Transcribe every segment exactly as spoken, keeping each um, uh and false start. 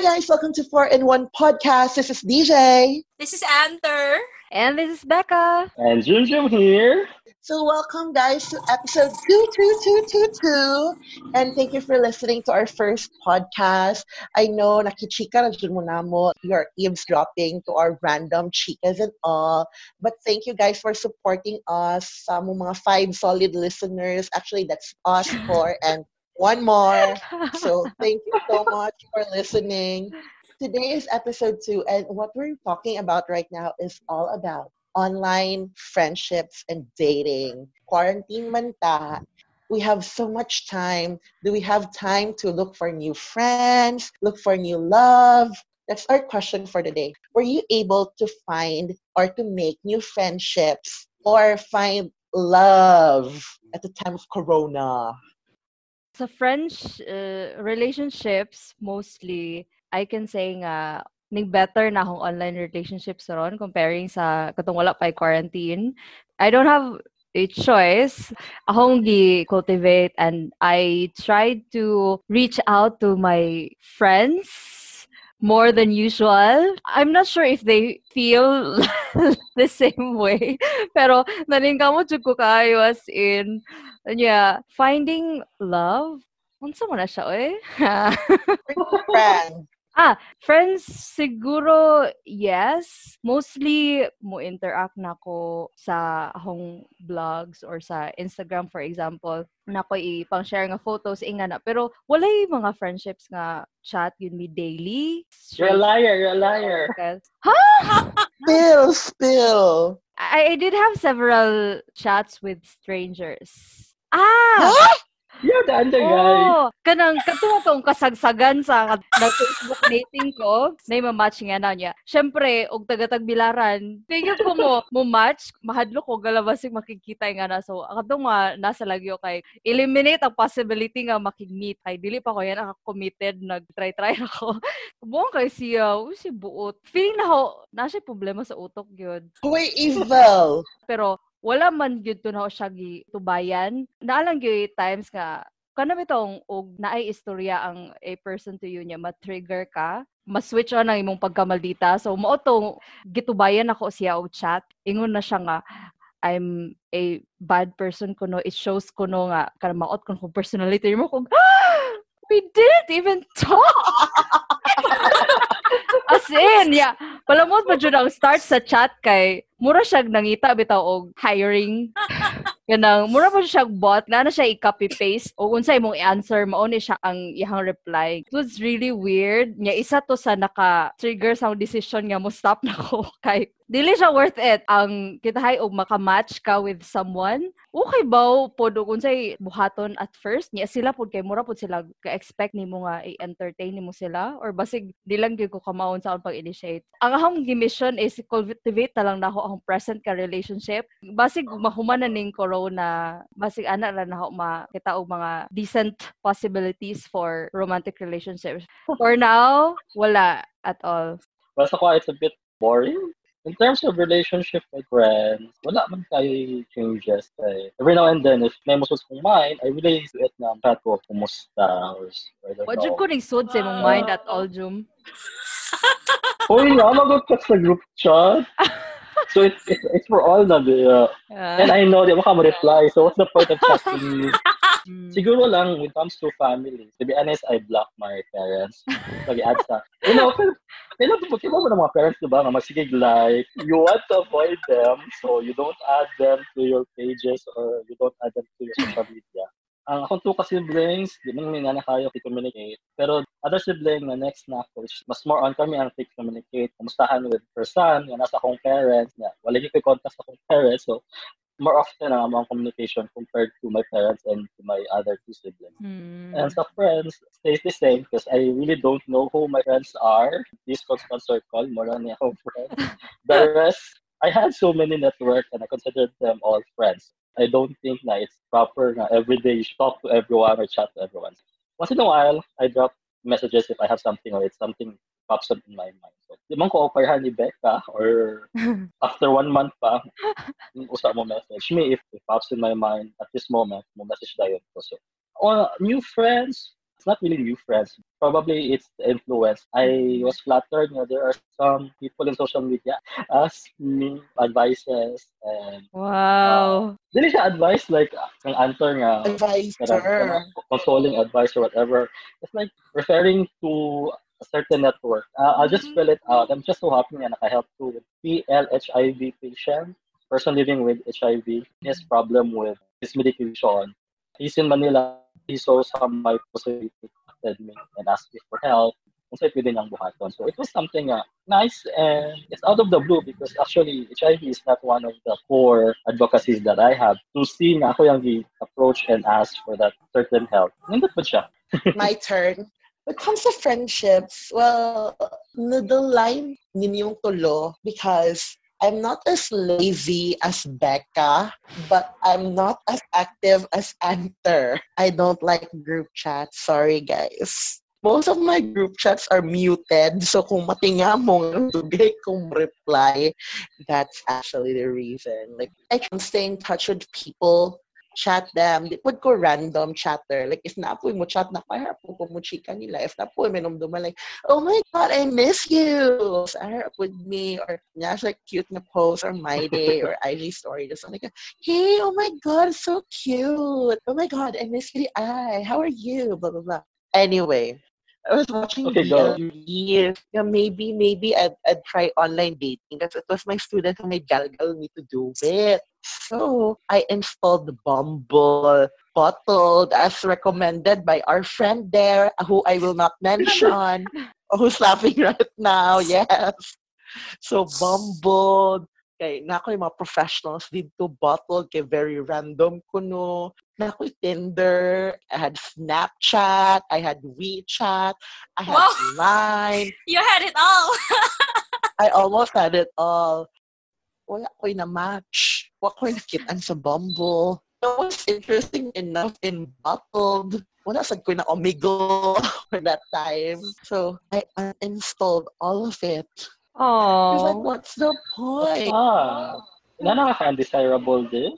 Hi guys, welcome to four in one Podcast. This is D J. This is Anter. And this is Becca. And Junjun here. So welcome guys to episode two two two two two. And thank you for listening to our first podcast. I know nakichika na dyan mo na mo. You're eavesdropping to our random chicas and all. But thank you guys for supporting us. Sa um, mga five solid listeners. Actually, that's us four and one more. So thank you so much for listening. Today is episode two, and what we're talking about right now is all about online friendships and dating. Quarantine man ta. We have so much time. Do we have time to look for new friends, look for new love? That's our question for today. Were you able to find or to make new friendships or find love at the time of Corona? Sa French uh, relationships, mostly, I can say nga, nag-better na akong online relationships ron comparing sa katong wala pa'y quarantine. I don't have a choice. Akong gi-cultivate and I tried to reach out to my friends more than usual. I'm not sure if they feel the same way. Pero naningkamot jud ko kayo as in, yeah, finding love. Unsa man siya oy? Friends. Ah, friends siguro yes. Mostly mo interact nako sa akong blogs or sa Instagram for example. Nako i-pang-share nga photos inga na pero walay mga friendships nga chat yun me daily. You're a liar, you're a liar. Huh? Still, still. I, I did have several chats with strangers. Ah! Huh? You're the Anda guy. Oh, kanang katong tong kasagsagan sa nag-Facebook dating ko, na ma-match nga na niya. Syempre, og taga Tagbilaran. Tingyo ko mo, mo match, mahadlok ko galabas yung makikita nga na. So, akadong nga nasa lagyo kay eliminate ang possibility nga makig-meet. Ay, dili pa ko yan, naka-committed, nag-try-try ako. Buong kay siya, uh, si buot. Feeling na ho, na siya problema sa utok yun. Way evil! Pero, wala man gyud to na siya gitubayan. Naalang gyud times nga kanami tong og naay istorya ang a person to you nya ma-trigger ka, ma-switch on ang imong pagkamaldita. So mao tong gitubayan ako siya og chat. Ingon na siya nga I'm a bad person kuno, it shows kuno nga kana maot kuno personality mo kung ah! We didn't even talk. As in, yeah. Palamot pa dyan ang start sa chat kay mura siyang nangita bitaw og hiring. Ganang, mura pa siyang bot. Na na siya i-copy-paste. O unsay mong i-answer, mauni siya ang iyang reply. It was really weird. Nya isa to sa naka-trigger sa decision nga mo stop na ko. Kay, dili siya worth it. Ang kitahay og makamatch ka with someone. Okay ba po do unsay buhaton at first? Nya sila po kay mura po sila ka-expect ni mo nga i-entertain ni mo sila. Or basig, di lang gyud ko kamaon sa akong pag-initiate. Ang akong mission is cultivate na lang na ako ang present ka relationship. Basig, mahuman na ning corona. Basig, ana na na ako makita og mga decent possibilities for romantic relationships. For now, wala at all. Basta ko, it's a bit boring. In terms of relationship with friends, wala man kayo changes. Kay. Every now and then, if may musos kong mind, I really do it na chat ko, kumusta, or what you couldn't sod sa imong mind at all, Jum? Uy, namagot ka sa group chat. So, it's, it's, it's for all na ba? Yeah. And I know, di ba ka ma-reply. So, what's the point of chatting? Siguro lang, when it comes to family, to be honest, I block my parents. Pag-i-add sa, you know, Kailan po, kailan mo ng mga parents, diba? Nga masigig like, you want to avoid them, so you don't add them to your pages or you don't add them to your social media. Ang akong two ka-siblings, di man may nana kayo ki-communicate. Pero other sibling na next na ako, mas more on kami ang ki-communicate. Kamustahan with her son, yan nasa akong parents. Yeah, wala yung ki-contact sa akong parents, so more often na ang mga communication compared to my parents and to my other two siblings. Mm. And sa friends, stays the same because I really don't know who my friends are. This constant circle, more than niya akong friends. The rest, I had so many networks and I considered them all friends. I don't think na it's proper na every day you talk to everyone or chat to everyone. Once in a while, I drop messages if I have something or it's something pops up in my mind. So, di man ko offerhan ni Becca or after one month pa, usa mo message me if it pops in my mind at this moment, mo message dayon ko. So, oh, new friends, it's not really new friends. Probably it's the influence. I was flattered. You know, there are some people in social media ask me advices. And, wow. Uh, dili siya advice, like, ang answer nga. Advisor. Consoling advice or whatever. It's like referring to a certain network. Uh, I'll just spell it out. I'm just so happy na nakahelp to P L H I V patient, person living with H I V, his problem with his medication. He's in Manila. He saw some my possibility contacted me and asked me for help. So it was something uh, nice, and it's out of the blue because actually H I V is not one of the core advocacies that I have. To see na ako yung approach and ask for that certain help. Nindot po siya. My turn. When it comes to friendships, well, middle line ninyong tulo because I'm not as lazy as Becca, but I'm not as active as Anter. I don't like group chats. Sorry, guys. Most of my group chats are muted. So kung matinga mong tubig, kung reply, that's actually the reason. Like, I can stay in touch with people, chat them. Di pud ko random chatter. Like, if naapoy mo chat na, ay harapod ko mo chika nila. If naapoy, may namduman like, oh my God, I miss you. So, I harapod me. Or, niya's like, cute na post or my day or I G story. Just like, hey, oh my God, so cute. Oh my God, I miss you. I. How are you? Blah, blah, blah. Anyway. I was watching okay, D L E. Yeah, maybe, maybe I'd, I'd try online dating because it was my students who made galgal me to do it. So I installed Bumble, bottled as recommended by our friend there, who I will not mention, who's laughing right now. Yes. So Bumble. Kay, na ako yung mga professionals dito, bottle, kay very random kuno. Na ako yung Tinder, I had Snapchat, I had WeChat, I had Whoa. Line. You had it all! I almost had it all. Wala ko'y na-match. Wala ko'y nakitaan sa Bumble. No one's interesting enough in bottled. Wala sad ko'y na Omegle for that time. So, I uninstalled all of it. Oh, he's like, what's the point? Ah, nana ka undesirable dish.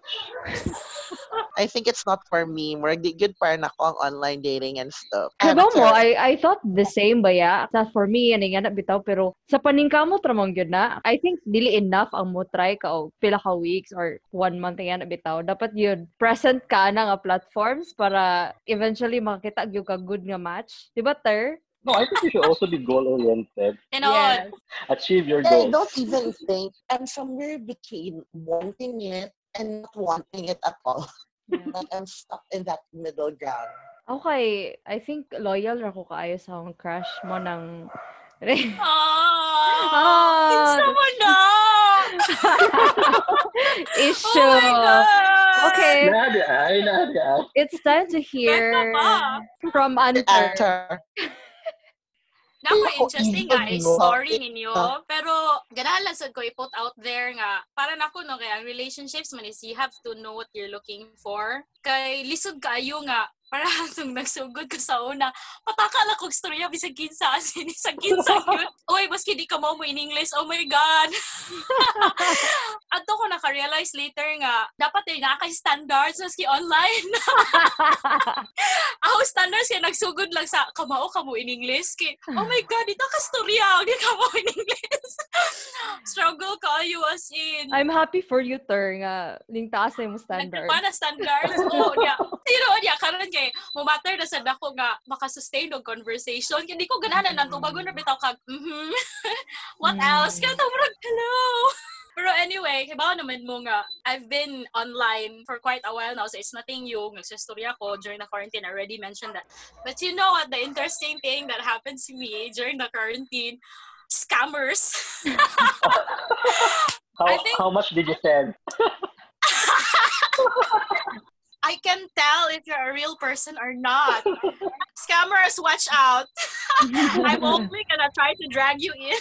I think it's not for me. More good para na ko ang online dating and stuff. Kado mo, I I thought the same ba ya? Not for me, ano nga na bitaw pero sa paningka mo tramong yun na. I think dili enough ang mo try ka o pila ka weeks or one month nga na bitaw. Dapat yun present ka na nga platforms para eventually makita yung ka good nga match. Diba, Ter? No, I think you should also be goal-oriented. And yes. Achieve your goals. I don't even think I'm somewhere between wanting it and not wanting it at all. Yeah. Like, I'm stuck in that middle ground. Okay, I think loyal rako kaayo sa akong crush mo ng... Aww! Oh, it's someone up! Issue! Oh my God! Okay. Nadia, Nadia. It's time to hear from Anter. Naka-interesting nga, eh. Sorry ninyo. Pero, ganahan lang ko i-put out there nga. Para nako no, kaya ang relationships man is you have to know what you're looking for. Kay lisod kaayo nga, para nung nagsugod ko sa una, patakala kong storya, bisag kinsa, bisag kinsa yun. Uy, maski di ka mo mo in English, oh my God! At doon ko naka-realize later nga, dapat eh, nakaka-standards, maski online. Ako standards kaya nagsugod lang sa, kamao ka mo in English? Kaya, oh my God, ito ka storya, hindi ka mo in English. Struggle ka, you was in. I'm happy for you, Ter, nga, lingtaas na yung standards. Nagpana standards, oo, niya. Sino, niya, karoon niya. Mamatter na sad ako nga makasustain og conversation. Hindi ko ganahan nang tubago na bitaw kag mm-hmm. What mm. else? Kaya tumurag hello. Pero anyway, hibaw naman mo nga, I've been online for quite a while now, so it's nothing new. Nagsistorya ko during the quarantine. I already mentioned that. But you know what? The interesting thing that happened to me during the quarantine, scammers. how, I think, how much did you send? I can tell if you're a real person or not. Scammers, watch out. I'm only gonna try to drag you in.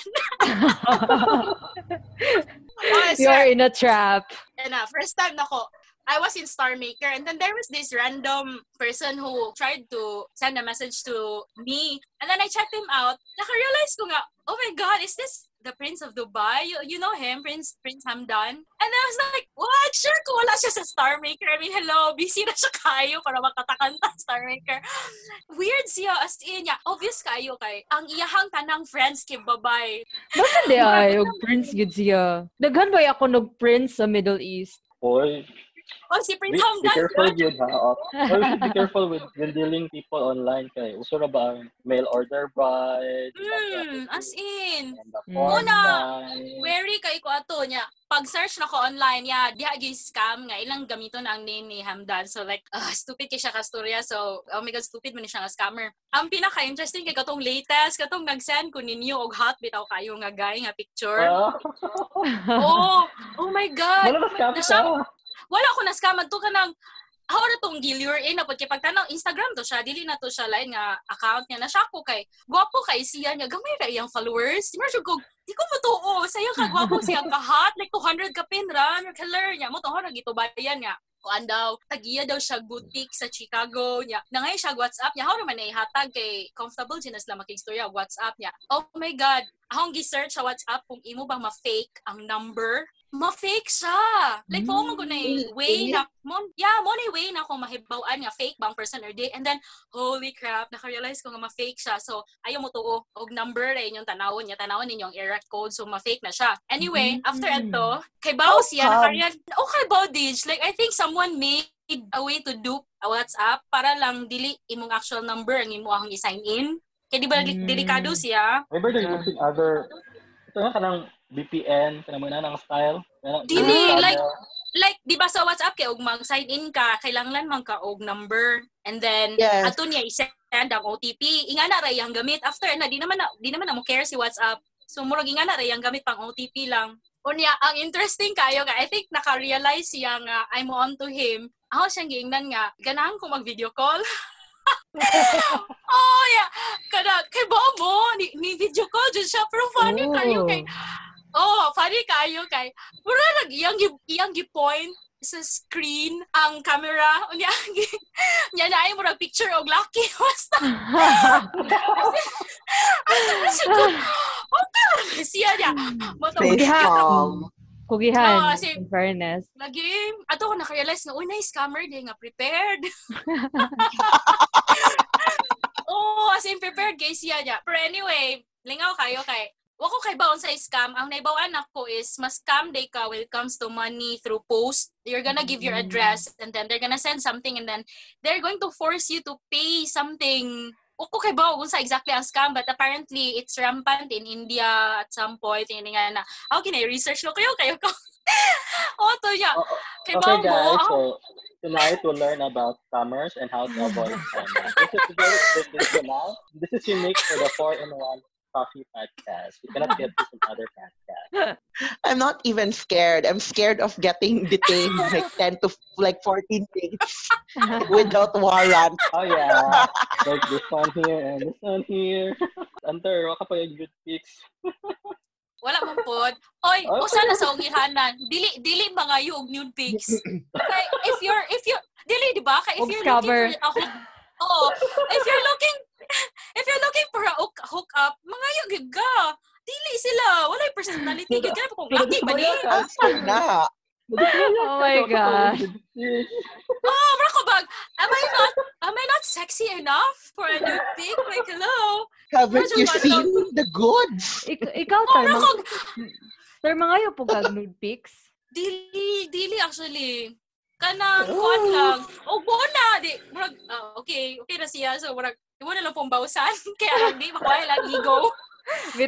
Oh, you're in a trap. And, uh, first time nako. I was in Starmaker, and then there was this random person who tried to send a message to me. And then I checked him out. Naka-realize ko nga, oh my God, is this the Prince of Dubai? You, you know him, Prince Prince Hamdan? And I was like, what? Sure ko wala siya sa Starmaker. I mean, hello, busy na siya kayo para makatakanta Starmaker. Weird siya, as in, yeah, obvious kayo kay. Ang iyahang tanang friends kay babay. Basta di ay, Prince good siya. Daghan ba ako nag-Prince sa Middle East? Oy. Oh, si Prince Hamdan. Be careful yun, ha? Oh. Be careful with dealing people online kay. Uso na ba ang mail order by? Mm, as in. Una, wary kay ko ato niya. Pag-search na ko online, yeah, diha gay scam nga. Ilang gamito na ang name ni Hamdan. So like, uh, stupid kay siya kasturya. So, oh my God, stupid man siya nga scammer. Ang pinaka-interesting kay katong latest, katong nag-send ko ninyo og hot bitaw kayo nga guy nga picture. Oh, oh, oh my God. Wala na scam. Wala ako na scam. Magto ka ng, how na tong deal you're in? Napod kay pagtanong, Instagram to siya. Dili na to siya. Line nga account niya. Na siya ko kay, guwapo kay siya niya. Gamay na iyang followers. Marasyo ko, di ko matuo. Sayang ka, guwapo siya ka hot. Like two hundred ka pin run. Or color niya. Motohon, nagitubayan niya. Kuan daw. Tagiya daw siya gutik sa Chicago niya. Nangay siya WhatsApp niya. How naman na ihatag kay comfortable sinas na makikistorya. WhatsApp niya. Oh my God. Akong gisearch sa WhatsApp kung imo bang ma-fake ang number. Ma-fake siya. Like, mm. mo ko na way na, mo, yeah, mo na way na kung mahibawaan nga fake bang person or day. And then, holy crap, nakarealize ko nga ma-fake siya. So, ayaw mo to, og number na inyong tanawon niya. Tanawon ninyong era code. So, ma-fake na siya. Anyway, mm-hmm. after ito, kay Bao siya, oh, nakarealize, okay, Bao Dij. Like, I think someone made a way to dupe a WhatsApp para lang dili imong actual number ang imo akong i-sign in. Kaya di ba, mm. delikado siya? Remember, they're using other, ito nga kanang, B P N, kanang muna ng style. Dili, like, like, di ba sa WhatsApp, kaya og mag-sign in ka, kailangan man ka og number. And then, yes. ato niya i-send ang O T P. Inga na, ray ang gamit. After, na, di naman na, di naman na mo care si WhatsApp. So, murag, inga na, ray ang gamit pang O T P lang. O niya, ang interesting kayo nga, I think naka-realize siya nga, I'm on to him. Ako siyang giingnan nga, ganahan ko mag-video call. Oh, yeah. Kada, kay Bobo, ni, ni video call dyan siya. Pero funny oh. kayo kay... Oh, funny kayo kay. Pura nag iyang iyang gi-point sa screen ang camera. Unya nya naay mo ra picture og lucky basta. Okay, siya ya. Moto mo kugihan. Oh, si, in fairness. Lagi ato ko nakarealize nga uy na scammer di nga prepared. Oh, as in prepared guys siya ya. Pero anyway, lingaw kayo kay wako kay baon sa scam. Ang naibawaan ako is, mas scam day ka when it comes to money through post. You're gonna give your address and then they're gonna send something and then they're going to force you to pay something. Wako kay baon sa exactly ang scam but apparently it's rampant in India at some point. Yung nga na, how can I research lo kayo? Kayo ko. Oh, to niya. Kay baon mo. So tonight we'll learn about scammers and how to avoid scammers. This is very educational. This is unique for the four in one Coffee podcast. We cannot get this in other podcasts. I'm not even scared. I'm scared of getting detained like ten to like fourteen days without warrant. Oh yeah, like this one here and this one here. Under wala pa yung good pics. Wala man pod. Oy, okay. Usa na sa ugihanan. Dili dili mga yung nude pics. Okay, if you're if you dili di ba? Kay if you're looking for a oh, if you're looking If you're looking for a hook up, mga yung giga. Dili sila. Wala yung personality. Giga po kung laki ba niya. Oh my God. Oh, Rakobag, am I not am I not sexy enough for a new pic? Like, hello? Haven't you seen the goods? Ikaw, Tarma nga yung pag-nude pics? Dili, dili actually. Kanang, kuwan lang. O, bona. Okay, okay na siya. So, warag. Iwan na lang pong bausan. Kaya hindi, makuha lang ego.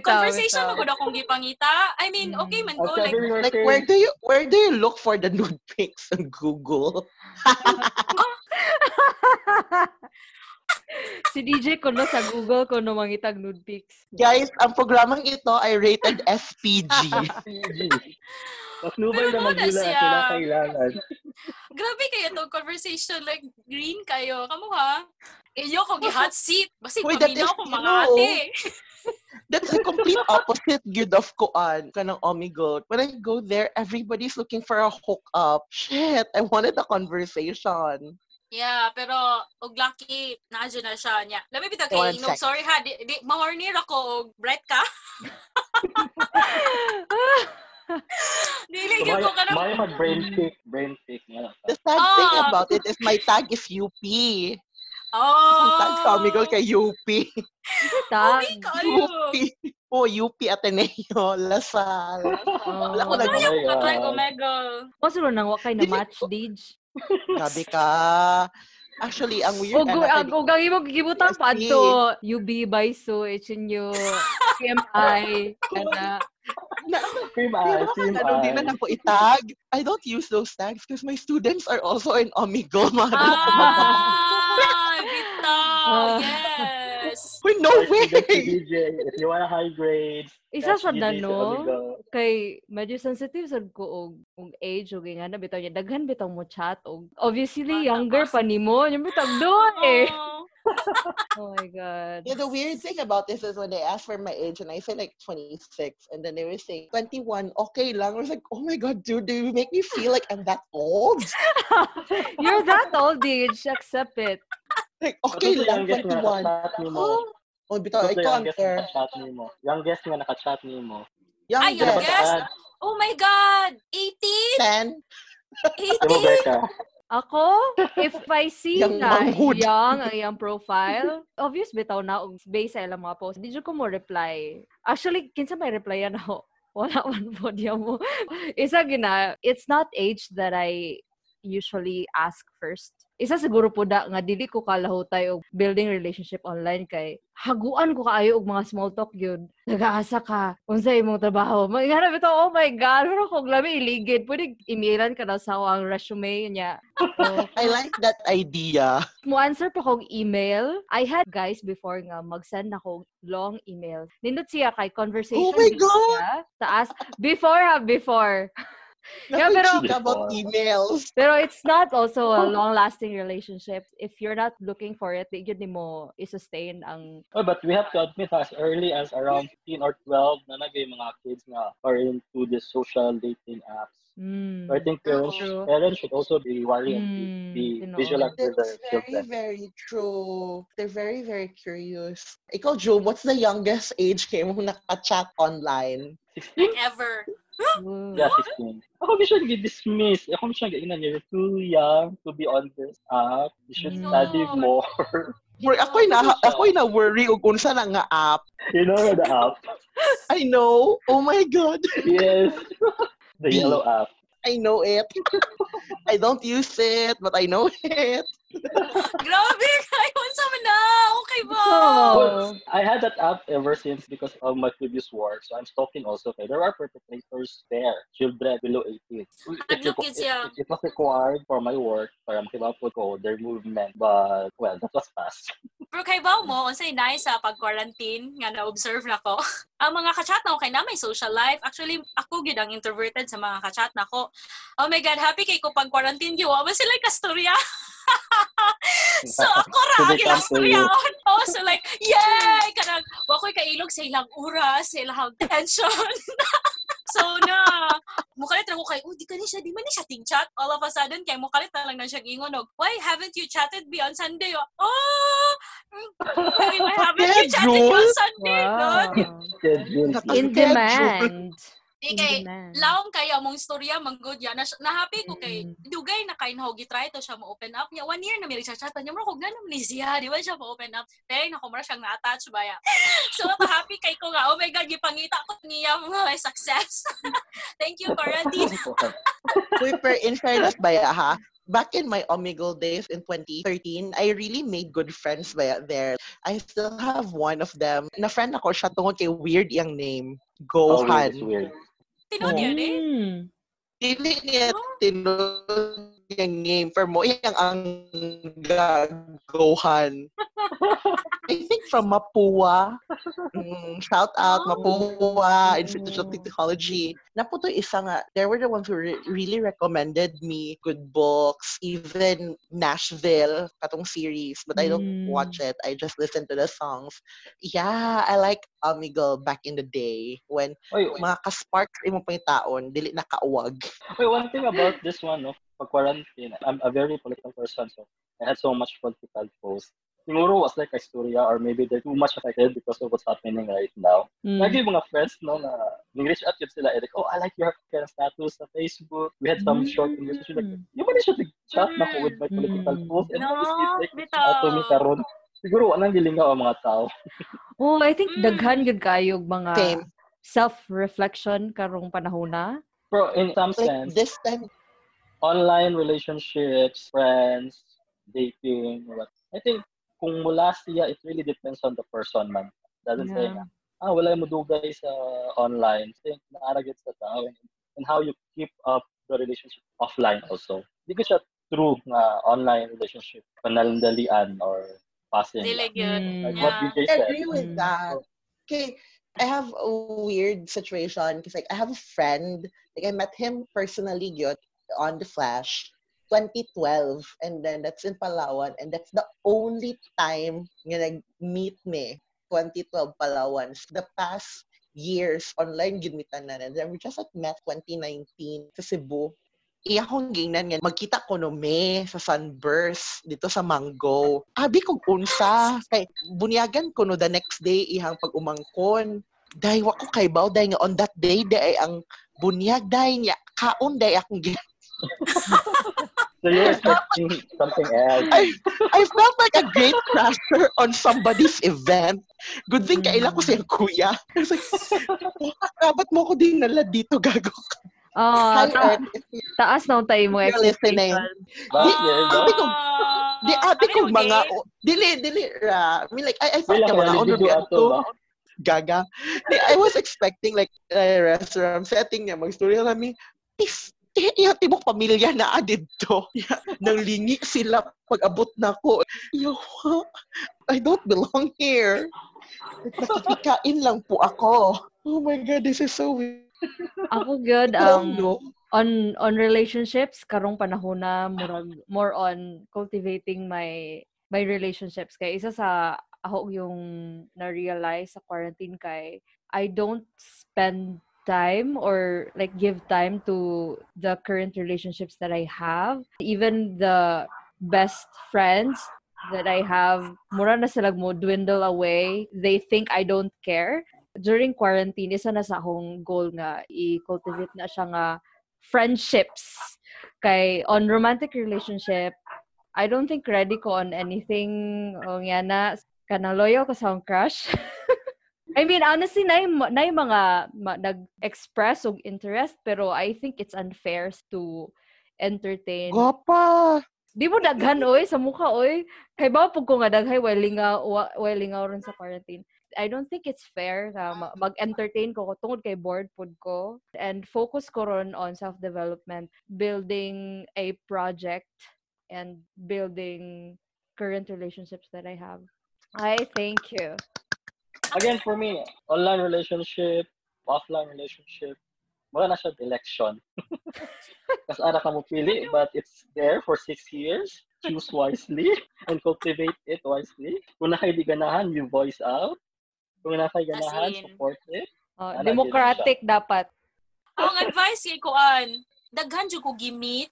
Conversation mo ko na kung gipangita. I mean, okay man ko. Like, like where do you where do you look for the nude pics on Google? Oh. Si D J ko na sa Google ko no mangitag nude pics. Guys, ang programang ito ay rated F P G. Pasnubay na magula at kinakailangan. Grabe kayo itong conversation. Like, green kayo. Kamu ha? Iyo ko gi hot seat. Basit pamino ko mga ate. That's the complete opposite good of koan, kanang Omegle. When I go there, everybody's looking for a hookup. Shit, I wanted a conversation. Yeah, pero og lucky na adyo na siya niya. Lami bitag kay no, sorry ha, di, di mahornir ako og bright ka. Dili gyud ko kana. May mag brain pick, brain pick niya. The sad oh. thing about it is my tag is U P. Oh. Tag sa Omegle kay U P. Tag. U P. Oh, U P Ateneo, Lasalle. Wala ko lang yung tag Omegle. Pasuro nang wakay na match stage. Grabe ka. Actually, ang weird. Huwag ang imong gibutan pa ito. U B by so, ichinyo, P M I, kana. P M I, P M I. Ano din na ako itag. I don't use those tags because my students are also in Omegle. Ah! Bitang! Yes! Uy, no way! If you want a high grade, isa sa dano, kay medyo sensitive sa ko og age, og nga na, bitaw niya, daghan bitaw mo chat, og obviously, younger pa ni mo, yung bitaw doon eh. Oh my God. Yeah, the weird thing about this is when they asked for my age and I said like twenty-six and then they were saying twenty-one, okay lang. I was like, oh my God, dude, do you make me feel like I'm that old? You're that old, dude. Accept it. Like, okay so, lang, twenty-one. Oh, oh bitaw, so, I can't care. Youngest nga nakachat ni mo. Youngest? Young young oh my God! eighteen? ten? eighteen? Ako, if I see na young ang iyang profile, obvious bitaw na, based sa ilang mga post, did you ko mo reply? Actually, kinsa may reply yan ako. Wala man po diya mo. Isa gina, it's not age that I usually ask first. Isa siguro po da nga dili ko kalahutay og building relationship online kay haguan ko kaayo og mga small talk yun. Nag-aasa ka unsa imong trabaho. Maghanap ito, oh my God, pero kung labi iligid, pwede emailan ka na sa ang resume niya. So, I like that idea. Mo-answer pa kong email. I had guys before nga mag-send na kong long email. Nindot siya kay conversation. Oh my God! Siya, taas. Before ha, before. Yeah, pero, about emails. Pero it's not also a long-lasting relationship. If you're not looking for it, yun di mo i-sustain ang... Oh, but we have to admit, as early as around fifteen or twelve, na nagay mga kids na are into the social dating apps. Mm. So I think parents, parents should also be worried mm. and be, be vigilant with their children. That's very, very true. They're very, very curious. Ikaw, Joe, what's the youngest age kayo mong nakachat online? Like ever. Mm. Yeah, sixteen. Ako mismo nag-dismiss. Ako mismo nag-ina niya. You're too young to be on this app. You should no. study more. You know, ako'y na, ako'y na worry o kung saan ang app. You know the app? I know. Oh my God. Yes. The yellow app. I know it. I don't use it, but I know it. Grabe! Ayun sa mana! Okay ba? Well, I had that app ever since because of my previous work. So I'm stalking also. Okay? There are perpetrators there. Children below eighteen. It, it, it, it was required for my work para makipag ko their movement. But, well, that was fast. Pero kay Bao mo, unsay nay sa pag-quarantine nga na-observe na ko. Ang mga kachat na okay na may social life. Actually, ako gyud ang introverted sa mga kachat na ko. Oh my God, happy kay ko pag-quarantine gyud. Wa man sila kastorya. So ako ra gyud kastoryaon. Oh, so like, yay! Kanang wa koy kailog sa ilang oras, sa ilang tension. So na, mukalit na ko kay, oh, di ka ni siya, di man ni siya ting-chat. All of a sudden, kay mukalit na lang na siya gingon, why haven't you chatted me on Sunday? Oh! Why haven't you chatted me on Sunday? Wow. In demand. Di kay, laong kaya mong storya, manggod yan. Na-happy ko kay, dugay na kain ho, gitry to siya ma-open up niya. One year na may nagchat-chatan niya, mara ko ganam ni siya, di ba siya ma-open up? Pero nakumara siyang na-attach ba yan. So, happy kay ko nga. Oh my God, gipangita ko niya mga success. Thank you, quarantine. Super insight ba ya, ha? Back in my Omegle days in twenty thirteen, I really made good friends by there. I still have one of them. Na-friend ako siya tungkol kay weird yung name. Gohan. Oh, weird. Tinod yun eh? Tinod niya. Tinod yung name. Pero mo, yung ang Gohan. I think from Mapua. Mm, shout out, oh. Mapua, Institute of Technology. Naputo isa nga, they were the ones who re- really recommended me good books, even Nashville, katong series. But I don't mm. watch it. I just listen to the songs. Yeah, I like Omegle back in the day when Oy, mga ka-sparks imong pangitaon, dili nakauwag. Wait, one thing about this one, no? Pag-quarantine, I'm a very political person, so I had so much political posts. Siguro was like a story, or maybe they're too much affected because of what's happening right now. Mm. Naging mga friends, no, na nag-reach out yun sila, like, oh, I like your status sa Facebook. We had some mm. short conversation, like, yung ba na siya nag-chat na ko with my political mm. posts? And no, it's like, auto me karon. Siguro, anong gilingaw ang mga tao. Oh, I think mm. daghan yun kayo mga Same. Self-reflection karong panahona. Bro, in some like, sense, this time, online relationships, friends, dating, what? I think, kung mula siya, it really depends on the person man. Doesn't yeah. say na, ah, wala mo dugay sa online. I think, naaragit sa tao. And how you keep up the relationship offline also. Hindi ko siya true na online relationship, panandalian or passing. Like, yeah. what you guys said. I agree with that. Okay. I have a weird situation because like I have a friend, like I met him personally yun, on the Flash twenty twelve, and then that's in Palawan, and that's the only time you nag-meet me, twenty twelve Palawan. The past years online gimitan na, and then we just like met twenty nineteen sa Cebu. Iya kong gingnan nga magkita ko no me sa Sunburst dito sa Mango. Abi kog unsa kay bunyagan ko no the next day ihang pag-umangkon. Day wako kay baw day nga on that day day ang bunyag day niya kaon day akong gingnan. So you're expecting something else. I, I felt like a great crasher on somebody's event. Good thing kailan ko siyang kuya. I was like, rabat mo ko din nala dito gago ka. Ah, oh, ta- taas na tayo mo expectation. Di ate ko mga dili dili ra. I mean like I I felt like mga order to gaga. I was expecting like a restaurant setting niya magstorya kami. Peace. Iya, tibok pamilya na adid to. Nang lingi sila pag-abot na ko. Yo, I don't belong here. Nakikikain lang po ako. Oh my God, this is so weird. Ako good. Um, on on relationships, karong panahon na more, more on cultivating my my relationships. Kaya isa sa ako yung na-realize sa quarantine kay I don't spend time or like give time to the current relationships that I have. Even the best friends that I have, mura na silag mo dwindle away. They think I don't care. During quarantine, isa na sa akong goal nga, i-cultivate na siya nga friendships. Kay on romantic relationship, I don't think ready ko on anything. O nga na, kanang loyal ko sa akong crush. I mean, honestly, na yung, na yung mga ma, nag-express og interest, pero I think it's unfair to entertain. Gapa! Di mo daghan, oy, sa mukha, oy. Kay ba pag ko nga daghay, walingaw, walingaw rin sa quarantine. I don't think it's fair na mag-entertain ko tungod kay board pod ko. And focus ko ron on self-development, building a project, and building current relationships that I have. I thank you. Again, for me, online relationship, offline relationship, wala na siya election. Kasi ara ka mo pili, but it's there for six years. Choose wisely and cultivate it wisely. Kung nakay di ganahan, you voice out. Kung nakay ganahan, support it. Oh, democratic dapat. Ang advice kay Kuan, daghan jud ko gi-meet.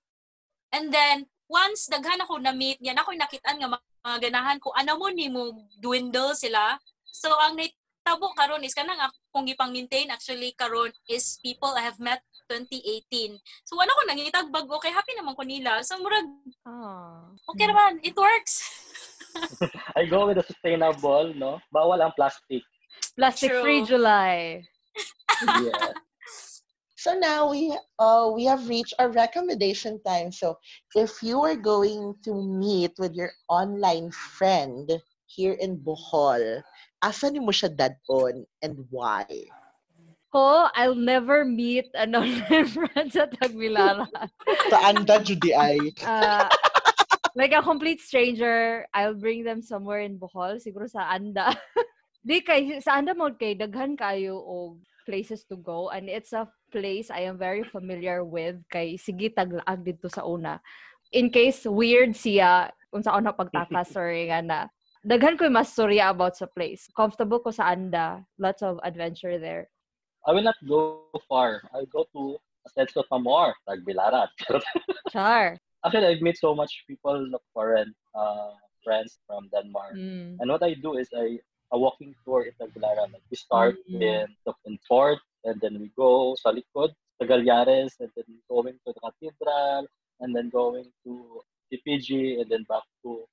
And then, once daghan ako na-meet, yan ako'y nakitaan nga mga ganahan ko. Ano mo ni mo dwindle sila? So, ang naitabo karon is, kanang akong ipang-maintain actually karon is people I have met twenty eighteen. So, ano ko nangitag bago, okay, happy naman ko nila. So, murag, oh. okay naman, it works. I go with the sustainable, no? Bawal ang plastic. Plastic-free July. Yeah. So now we uh, we have reached our recommendation time. So, if you are going to meet with your online friend here in Bohol, asa ni mo siya dadpon and why? Oh, I'll never meet an online friend sa Tagbilaran. Sa Anda, Judy, ay. Uh, Like a complete stranger, I'll bring them somewhere in Bohol, siguro sa Anda. Di kay sa Anda mode kay daghan kayo og places to go, and it's a place I am very familiar with kay sige taglaag dito sa una. In case weird siya unsa una pagtakas or gana. Daghan ko mas storya about sa place. Comfortable ko sa Anda, lots of adventure there. I will not go far. I'll go to Ateneo Tamor, Tagbilaran. Char. Actually, I've met so much people, foreign uh, friends from Denmark. Mm. And what I do is I a walking tour in Tagbilaran. Like we start mm. in in Fort, and then we go sa Likud, sa Galeares, and then going to the Cathedral, and then going to T P G, and then back to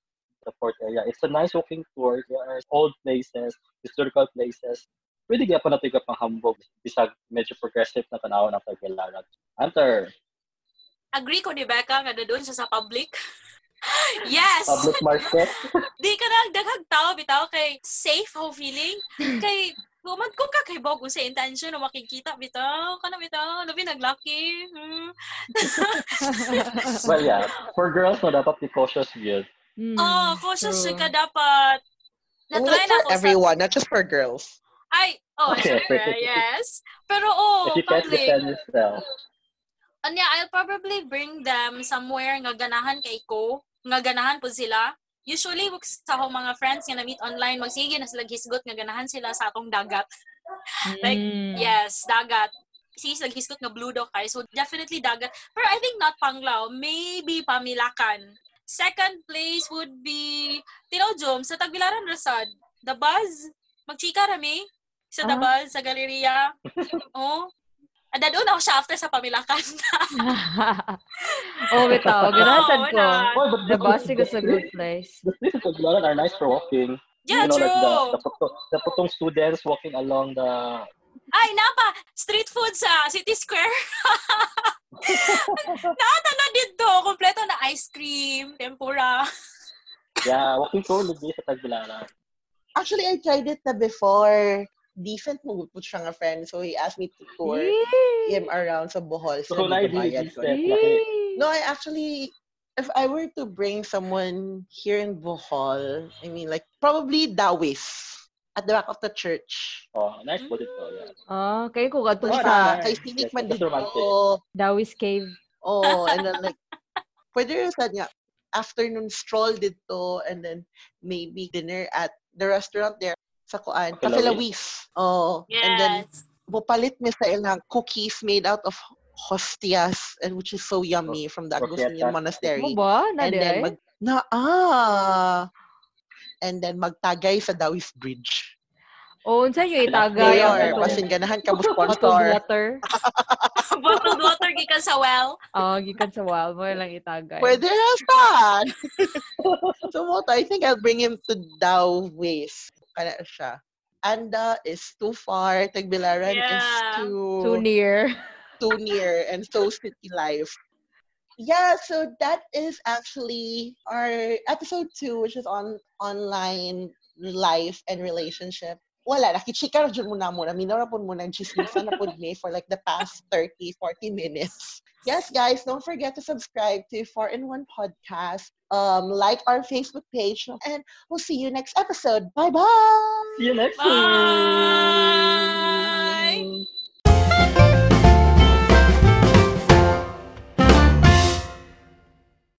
the Fort area. It's a nice walking tour. There are old places, historical places. Pwede kaya pa natin ka pang hambog. Bisag medyo progressive na tanaw ng Tagbilaran. Hunter. Agree ko ni Becca nga doon sa public. Yes! Public market? Di ka na daghag tao, bitaw, kay safe ho feeling. Kay, kumad ko ka kay Bogo sa intention na makikita, bitaw, ka na bitaw, labi naglaki. Hmm. Well, yeah. For girls, no, dapat be cautious yun. Mm. Oh, cautious so... ka dapat. Well, not for everyone, sa... not just for girls. Ay, oh, okay, sure, okay. Yes. Pero, oh, if you can't defend yourself. And yeah, I'll probably bring them somewhere nga ganahan kay ko. Nga ganahan po sila. Usually, sa akong mga friends nga na-meet online, magsige na sila gisgot nga ganahan sila sa atong dagat. Like, mm. yes, dagat. Sige sila gisgot nga blue dog kayo. So, definitely dagat. But I think not Panglao. Maybe Pamilakan. Second place would be Tinojom sa Tagbilaran Rasad. The Buzz. Magchika rami. Sa Dabal, sa Galeria. Oo. Oh. And doon ako siya after sa Pamilakan. Oo, oh, bitaw. Ganasan ko. Oh, the Bus is a good place. The places of Galeran are nice for walking. Yeah, you know, true. Like the, the, the putong students walking along the... Ay, napa! Street food sa City Square. Nakatanod dito. Kompleto na ice cream, tempura. Yeah, walking ko lubi sa Tagbilaran. Actually, I tried it na before. Decent magpuput siya nga friend. So, he asked me to tour Yee! him around sa Bohol. So, so I did No, I actually, if I were to bring someone here in Bohol, I mean, like, probably Dauis at the back of the church. Oh, nice mm. bullet po. Yeah. Oh, kayo ko gato oh, sa... Kay Sinik man dito. Dauis Cave. Oh, and then like, pwede sa nga, afternoon stroll dito, and then maybe dinner at the restaurant there sa kuan Cafe Lawis. Oh, yes. And then bupalit mi sa ilang cookies made out of hostias, and which is so yummy from the Augustinian monastery. Mo ba? And then mag na ah. And then magtagay sa Dauis Bridge. Oh, unsa yung itagay? Or pasin ganahan ka mo sponsor. Water. Bottled water gikan sa well. Oh, gikan sa well. Mo lang itagay. Pwede na saan. So what? I think I'll bring him to Dauis. Kana siya. Anda is too far. Tagbilaran yeah. is too too near. Too near and so city life. Yeah, so that is actually our episode two, which is on online life and relationship. Wala, nakichika dyan muna muna. Minarapon muna ang chismisa na pod me for like the past thirty, forty minutes. Yes, guys, don't forget to subscribe to four in one Podcast. Um, like our Facebook page. And we'll see you next episode. Bye-bye! See you next week!